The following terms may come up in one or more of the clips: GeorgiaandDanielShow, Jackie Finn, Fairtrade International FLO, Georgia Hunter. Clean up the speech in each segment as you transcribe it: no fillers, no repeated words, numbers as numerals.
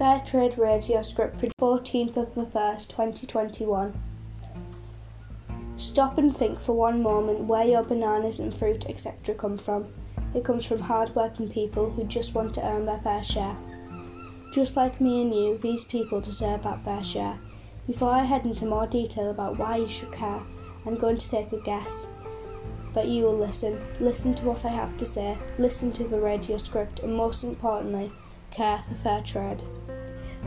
Fairtrade Radio Script, 14/1, 2021. Stop and think for one moment where your bananas and fruit, etc. come from. It comes from hard-working people who just want to earn their fair share. Just like me and you, these people deserve that fair share. Before I head into more detail about why you should care, I'm going to take a guess. But you will listen. Listen to what I have to say, listen to the radio script, and most importantly, care for fair trade.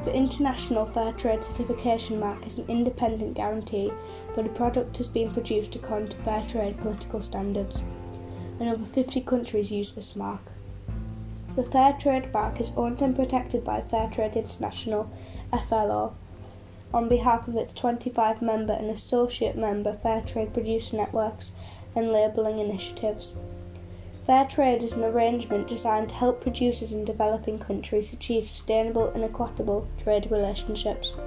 The International Fair Trade Certification Mark is an independent guarantee that a product has been produced according to fair trade political standards, and over 50 countries use this mark. The Fair Trade Mark is owned and protected by Fairtrade International FLO on behalf of its 25 member and associate member fair trade producer networks and labelling initiatives. Fair trade is an arrangement designed to help producers in developing countries achieve sustainable and equitable trade relationships.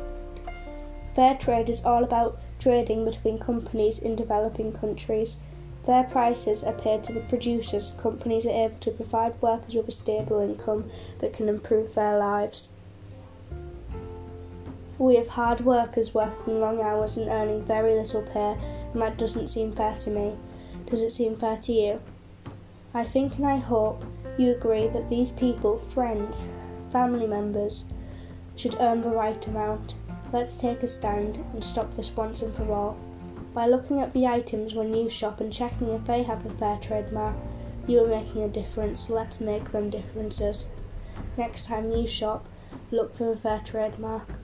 Fair trade is all about trading between companies in developing countries. Fair prices are paid to the producers, so companies are able to provide workers with a stable income that can improve their lives. We have hard workers working long hours and earning very little pay, and that doesn't seem fair to me. Does it seem fair to you? I think and I hope you agree that these people, friends, family members, should earn the right amount. Let's take a stand and stop this once and for all. By looking at the items when you shop and checking if they have a fair trade mark, you are making a difference. Let's make them differences. Next time you shop, look for a fair trade mark.